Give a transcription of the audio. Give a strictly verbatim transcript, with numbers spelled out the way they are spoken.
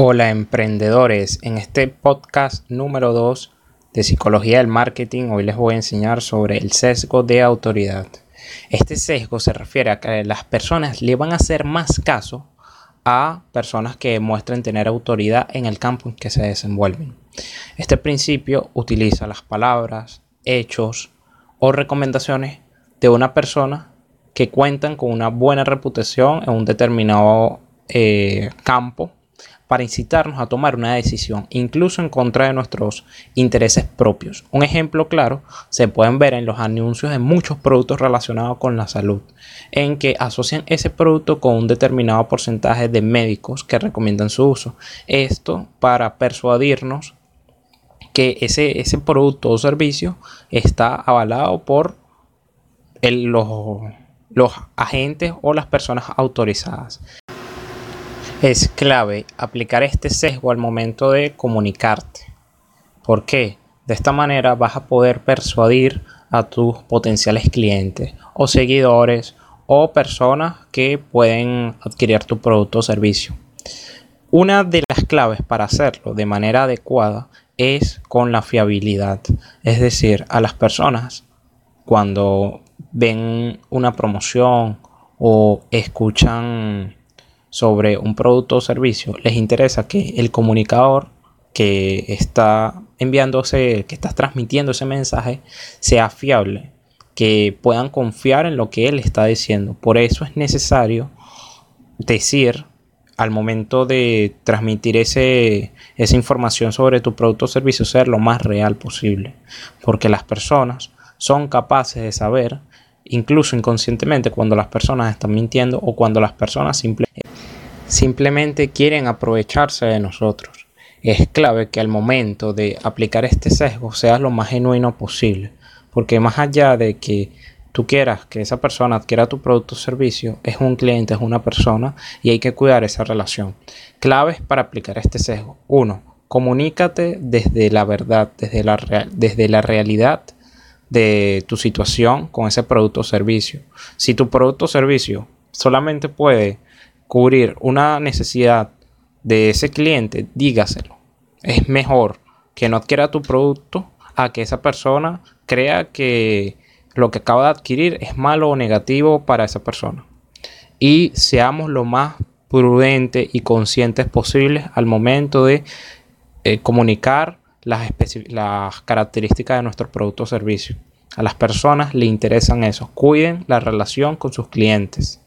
Hola emprendedores, en este podcast número dos de Psicología del Marketing hoy les voy a enseñar sobre el sesgo de autoridad. Este sesgo se refiere a que las personas le van a hacer más caso a personas que muestren tener autoridad en el campo en que se desenvuelven. Este principio utiliza las palabras, hechos o recomendaciones de una persona que cuentan con una buena reputación en un determinado eh, campo para incitarnos a tomar una decisión, incluso en contra de nuestros intereses propios. Un ejemplo claro se pueden ver en los anuncios de muchos productos relacionados con la salud, en que asocian ese producto con un determinado porcentaje de médicos que recomiendan su uso. Esto para persuadirnos que ese, ese producto o servicio está avalado por el, los, los agentes o las personas autorizadas. Es clave aplicar este sesgo al momento de comunicarte. ¿Por qué? De esta manera vas a poder persuadir a tus potenciales clientes o seguidores o personas que pueden adquirir tu producto o servicio. Una de las claves para hacerlo de manera adecuada es con la fiabilidad. Es decir, a las personas cuando ven una promoción o escuchan sobre un producto o servicio, les interesa que el comunicador que está enviándose, que está transmitiendo ese mensaje, sea fiable, que puedan confiar en lo que él está diciendo. Por eso es necesario decir al momento de transmitir ese, esa información sobre tu producto o servicio, ser lo más real posible, porque las personas son capaces de saber, incluso inconscientemente, cuando las personas están mintiendo o cuando las personas simplemente Simplemente quieren aprovecharse de nosotros. Es clave que al momento de aplicar este sesgo seas lo más genuino posible, porque más allá de que tú quieras que esa persona adquiera tu producto o servicio, es un cliente, es una persona y hay que cuidar esa relación. Claves para aplicar este sesgo. uno. Comunícate desde la verdad, desde la, real, desde la realidad de tu situación con ese producto o servicio. Si tu producto o servicio solamente puede cubrir una necesidad de ese cliente, dígaselo. Es mejor que no adquiera tu producto a que esa persona crea que lo que acaba de adquirir es malo o negativo para esa persona. Y seamos lo más prudentes y conscientes posibles al momento de eh, comunicar las, especi- las características de nuestro producto o servicio. A las personas les interesan eso. Cuiden la relación con sus clientes.